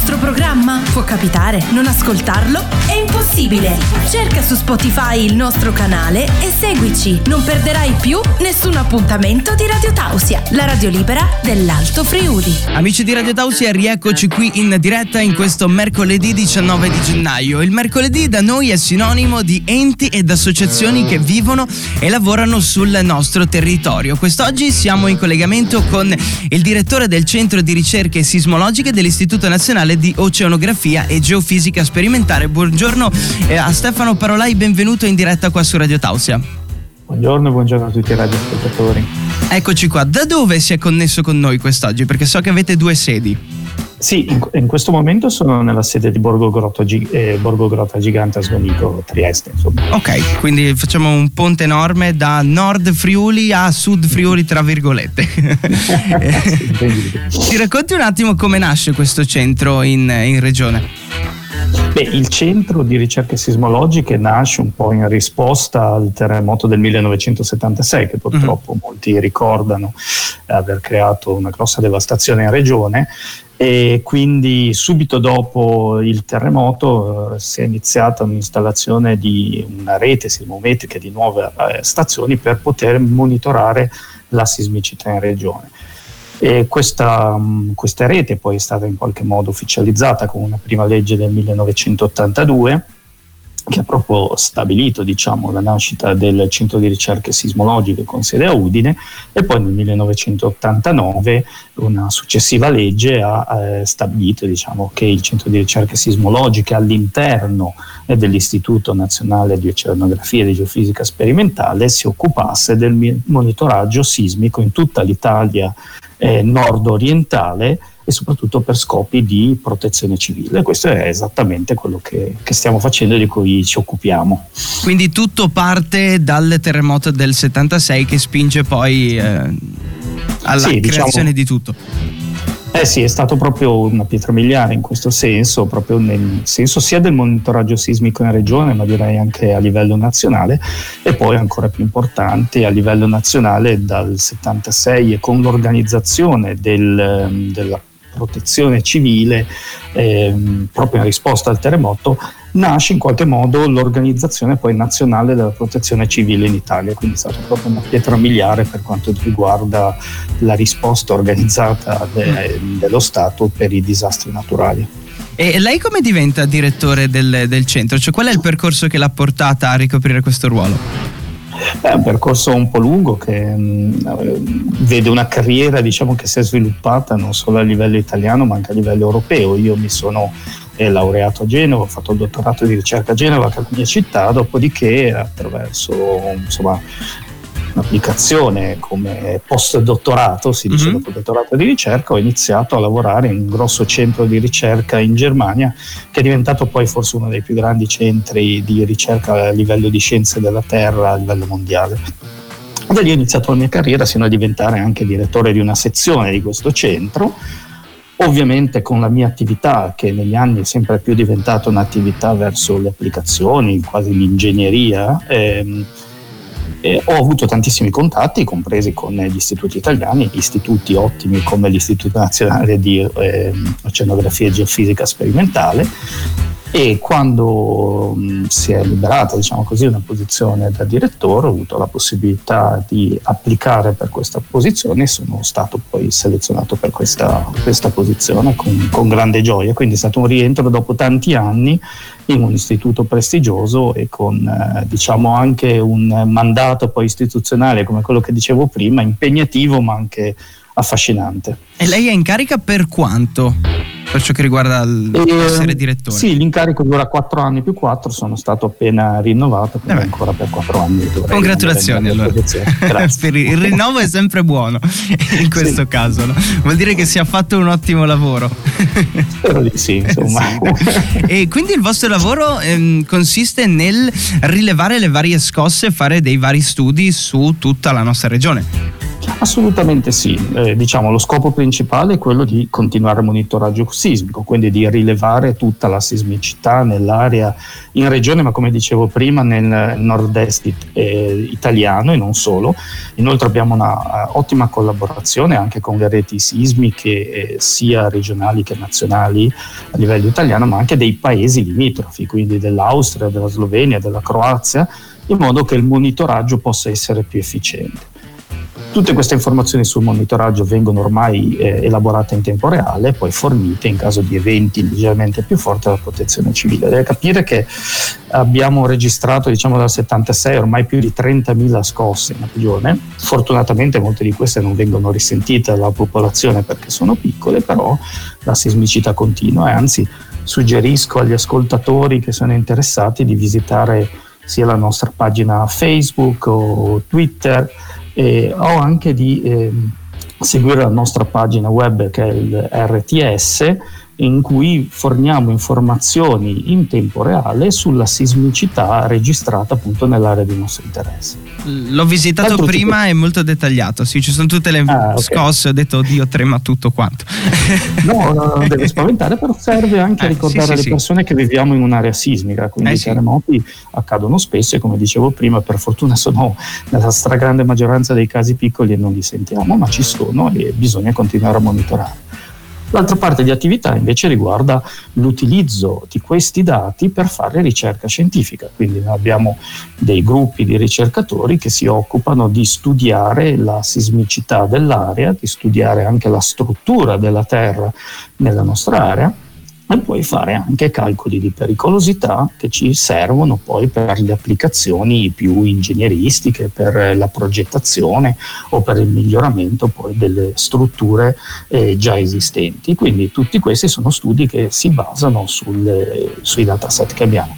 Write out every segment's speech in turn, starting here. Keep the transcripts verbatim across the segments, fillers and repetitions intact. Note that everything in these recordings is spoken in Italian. nostro programma? Può capitare, non ascoltarlo? È impossibile! Cerca su Spotify il nostro canale e seguici. Non perderai più nessun appuntamento di Radio Tausia, la radio libera dell'Alto Friuli. Amici di Radio Tausia, rieccoci qui in diretta in questo mercoledì diciannove di gennaio. Il mercoledì da noi è sinonimo di enti ed associazioni che vivono e lavorano sul nostro territorio. Quest'oggi siamo in collegamento con il direttore del Centro di Ricerche Sismologiche dell'Istituto Nazionale di Oceanografia e Geofisica Sperimentare. Buongiorno a Stefano Parolai, benvenuto in diretta qua su Radio Tausia. Buongiorno, buongiorno a tutti i radioascoltatori. Eccoci qua, da dove si è connesso con noi quest'oggi? Perché so che avete due sedi. Sì, in, in questo momento sono nella sede di Borgo Grotta, eh, Borgo Grotta Gigante a Sgonico, Trieste, insomma. Ok, quindi facciamo un ponte enorme da Nord Friuli a Sud Friuli, tra virgolette. Ci racconti un attimo come nasce questo centro in, in regione? Beh, il Centro di Ricerche Sismologiche nasce un po' in risposta al terremoto del millenovecentosettantasei, che purtroppo mm-hmm. molti ricordano aver creato una grossa devastazione in regione. E quindi subito dopo il terremoto eh, si è iniziata un'installazione di una rete sismometrica di nuove eh, stazioni per poter monitorare la sismicità in regione. E questa, mh, questa rete poi è stata in qualche modo ufficializzata con una prima legge del millenovecentottantadue che ha proprio stabilito, diciamo, la nascita del Centro di Ricerche Sismologiche con sede a Udine, e poi nel millenovecentottantanove una successiva legge ha eh, stabilito, diciamo, che il Centro di Ricerche Sismologiche all'interno eh, dell'Istituto Nazionale di Oceanografia e di Geofisica Sperimentale si occupasse del monitoraggio sismico in tutta l'Italia eh, nord-orientale, e soprattutto per scopi di protezione civile. Questo è esattamente quello che, che stiamo facendo e di cui ci occupiamo. Quindi tutto parte dal terremoto del settantasei che spinge poi eh, alla sì, creazione diciamo, di tutto. Eh sì, è stato proprio una pietra miliare in questo senso, proprio nel senso sia del monitoraggio sismico in regione, ma direi anche a livello nazionale, e poi ancora più importante a livello nazionale dal settantasei e con l'organizzazione del, della protezione civile ehm, proprio in risposta al terremoto nasce in qualche modo l'organizzazione poi nazionale della protezione civile in Italia, quindi è stata proprio una pietra miliare per quanto riguarda la risposta organizzata de- dello Stato per i disastri naturali. E lei come diventa direttore del, del centro? Cioè, qual è il percorso che l'ha portata a ricoprire questo ruolo? È un percorso un po' lungo che mh, vede una carriera, diciamo, che si è sviluppata non solo a livello italiano ma anche a livello europeo. Io mi sono eh, laureato a Genova, ho fatto il dottorato di ricerca a Genova, che è la mia città, dopodiché attraverso insomma un'applicazione come postdottorato, si dice mm-hmm. dopo dottorato di ricerca, ho iniziato a lavorare in un grosso centro di ricerca in Germania, che è diventato poi forse uno dei più grandi centri di ricerca a livello di scienze della Terra a livello mondiale. Da lì ho iniziato la mia carriera sino a diventare anche direttore di una sezione di questo centro. Ovviamente con la mia attività, che negli anni è sempre più diventata un'attività verso le applicazioni, quasi l'ingegneria, ehm, Eh, ho avuto tantissimi contatti, compresi con gli istituti italiani, istituti ottimi come l'Istituto Nazionale di eh, Oceanografia e Geofisica Sperimentale, e quando mh, si è liberata, diciamo così, una posizione da direttore, ho avuto la possibilità di applicare per questa posizione e sono stato poi selezionato per questa, questa posizione con, con grande gioia. Quindi è stato un rientro dopo tanti anni in un istituto prestigioso e con eh, diciamo anche un mandato poi istituzionale, come quello che dicevo prima, impegnativo ma anche affascinante. E lei è in carica per quanto? Per ciò che riguarda l'essere eh, direttore? Sì, l'incarico dura quattro anni più quattro, sono stato appena rinnovato, quindi eh ancora per quattro anni. Congratulazioni allora. Grazie. Per il rinnovo è sempre buono in questo sì. caso, no? Vuol dire che si è fatto un ottimo lavoro. Spero di sì, insomma. Sì. E quindi il vostro lavoro ehm, consiste nel rilevare le varie scosse e fare dei vari studi su tutta la nostra regione? Assolutamente sì, eh, diciamo lo scopo principale è quello di continuare il monitoraggio sismico, quindi di rilevare tutta la sismicità nell'area, in regione, ma come dicevo prima nel nord-est it- eh, italiano e non solo. Inoltre abbiamo una uh, ottima collaborazione anche con le reti sismiche eh, sia regionali che nazionali a livello italiano, ma anche dei paesi limitrofi, quindi dell'Austria, della Slovenia, della Croazia, in modo che il monitoraggio possa essere più efficiente. Tutte queste informazioni sul monitoraggio vengono ormai eh, elaborate in tempo reale e poi fornite in caso di eventi leggermente più forti dalla protezione civile. Deve capire che abbiamo registrato, diciamo dal settantasei, ormai più di trentamila scosse in regione. Fortunatamente molte di queste non vengono risentite dalla popolazione perché sono piccole, però la sismicità continua e anzi suggerisco agli ascoltatori che sono interessati di visitare sia la nostra pagina Facebook o Twitter, Eh, o anche di eh, seguire la nostra pagina web che è il R T S, in cui forniamo informazioni in tempo reale sulla sismicità registrata appunto nell'area di nostro interesse. L'ho visitato Altro prima, tipo... è molto dettagliato, sì, ci sono tutte le ah, scosse, okay. Ho detto oddio, trema tutto quanto. No, non deve spaventare, però serve anche eh, a ricordare sì, alle sì, persone sì. che viviamo in un'area sismica, quindi eh, i terremoti sì. accadono spesso e come dicevo prima, per fortuna sono nella stragrande maggioranza dei casi piccoli e non li sentiamo, ma ci sono e bisogna continuare a monitorare. L'altra parte di attività invece riguarda l'utilizzo di questi dati per fare ricerca scientifica, quindi abbiamo dei gruppi di ricercatori che si occupano di studiare la sismicità dell'area, di studiare anche la struttura della terra nella nostra area e poi fare anche calcoli di pericolosità che ci servono poi per le applicazioni più ingegneristiche, per la progettazione o per il miglioramento poi delle strutture eh, già esistenti. Quindi tutti questi sono studi che si basano sul, sui dataset che abbiamo.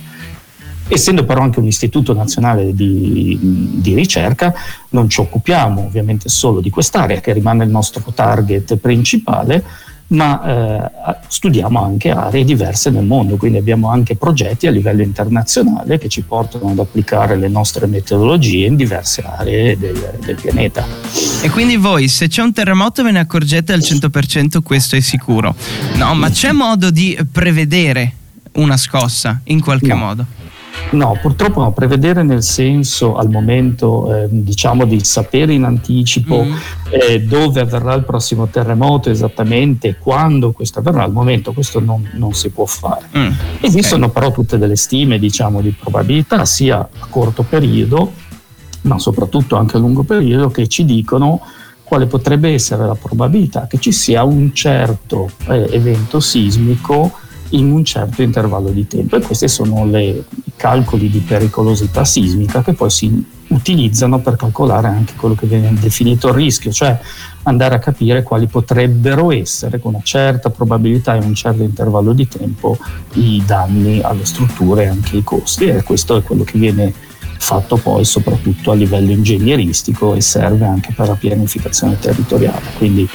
Essendo però anche un istituto nazionale di, di ricerca, non ci occupiamo ovviamente solo di quest'area che rimane il nostro target principale, ma eh, studiamo anche aree diverse nel mondo, quindi abbiamo anche progetti a livello internazionale che ci portano ad applicare le nostre metodologie in diverse aree del, del pianeta. E quindi voi, se c'è un terremoto ve ne accorgete al cento per cento, questo è sicuro. No, ma c'è modo di prevedere una scossa in qualche no. modo? No, purtroppo no, prevedere nel senso al momento eh, diciamo di sapere in anticipo mm. eh, dove avverrà il prossimo terremoto esattamente, quando questo avverrà, al momento questo non, non si può fare. Mm. Esistono okay. però tutte delle stime diciamo di probabilità sia a corto periodo ma soprattutto anche a lungo periodo che ci dicono quale potrebbe essere la probabilità che ci sia un certo eh, evento sismico in un certo intervallo di tempo e questi sono le, i calcoli di pericolosità sismica che poi si utilizzano per calcolare anche quello che viene definito il rischio, cioè andare a capire quali potrebbero essere con una certa probabilità in un certo intervallo di tempo i danni alle strutture e anche i costi e questo è quello che viene fatto poi soprattutto a livello ingegneristico e serve anche per la pianificazione territoriale. Quindi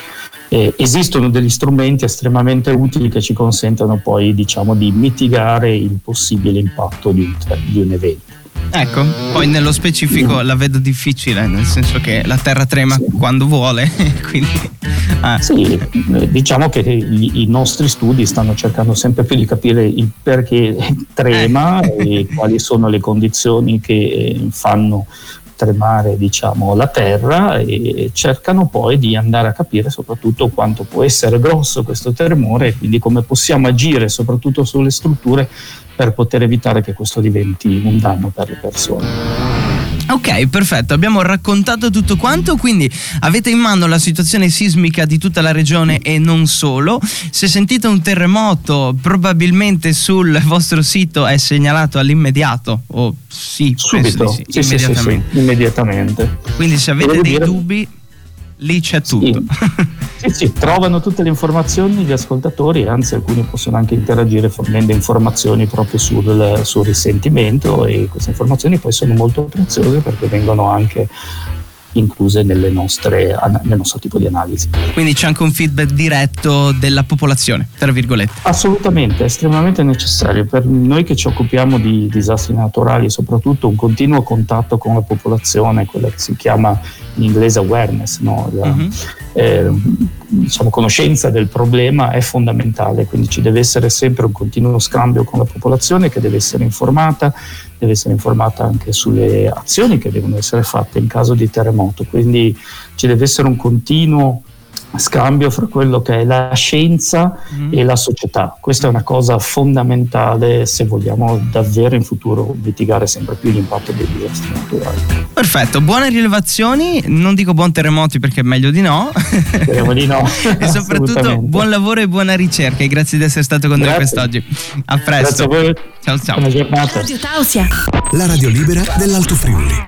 Eh, esistono degli strumenti estremamente utili che ci consentono poi diciamo di mitigare il possibile impatto di un, di un evento. Ecco, poi nello specifico la vedo difficile, nel senso che la terra trema sì. quando vuole, quindi... Ah. Sì, diciamo che i, i nostri studi stanno cercando sempre più di capire il perché trema eh. e quali sono le condizioni che fanno tremare diciamo la terra e cercano poi di andare a capire soprattutto quanto può essere grosso questo tremore e quindi come possiamo agire soprattutto sulle strutture per poter evitare che questo diventi un danno per le persone. Ok, perfetto, abbiamo raccontato tutto quanto, quindi avete in mano la situazione sismica di tutta la regione e non solo. Se sentite un terremoto, probabilmente sul vostro sito è segnalato all'immediato o sì, subito, sì, sì, immediatamente. Sì, sì, sì, immediatamente. Quindi se avete Volevo dei dire... dubbi lì c'è tutto. Sì. Sì, sì, trovano tutte le informazioni gli ascoltatori, anzi alcuni possono anche interagire fornendo informazioni proprio sul, sul risentimento e queste informazioni poi sono molto preziose perché vengono anche incluse nelle nostre, nel nostro tipo di analisi. Quindi c'è anche un feedback diretto della popolazione, tra virgolette. Assolutamente, è estremamente necessario. Per noi che ci occupiamo di disastri naturali, soprattutto, un continuo contatto con la popolazione, quella che si chiama in inglese awareness, no? La, uh-huh. eh, diciamo, conoscenza del problema è fondamentale, quindi ci deve essere sempre un continuo scambio con la popolazione, che deve essere informata, deve essere informata anche sulle azioni che devono essere fatte in caso di terremoto, quindi ci deve essere un continuo scambio fra quello che è la scienza mm. e la società. Questa è una cosa fondamentale se vogliamo davvero in futuro mitigare sempre più l'impatto dei disastri naturali. Perfetto, buone rilevazioni, non dico buon terremoti perché è meglio di no. Speriamo di no. E soprattutto buon lavoro e buona ricerca, e grazie di essere stato con grazie. noi quest'oggi. A presto. Grazie a voi. Ciao ciao. Buona giornata. Radio Tausia, la radio libera dell'Alto Friuli.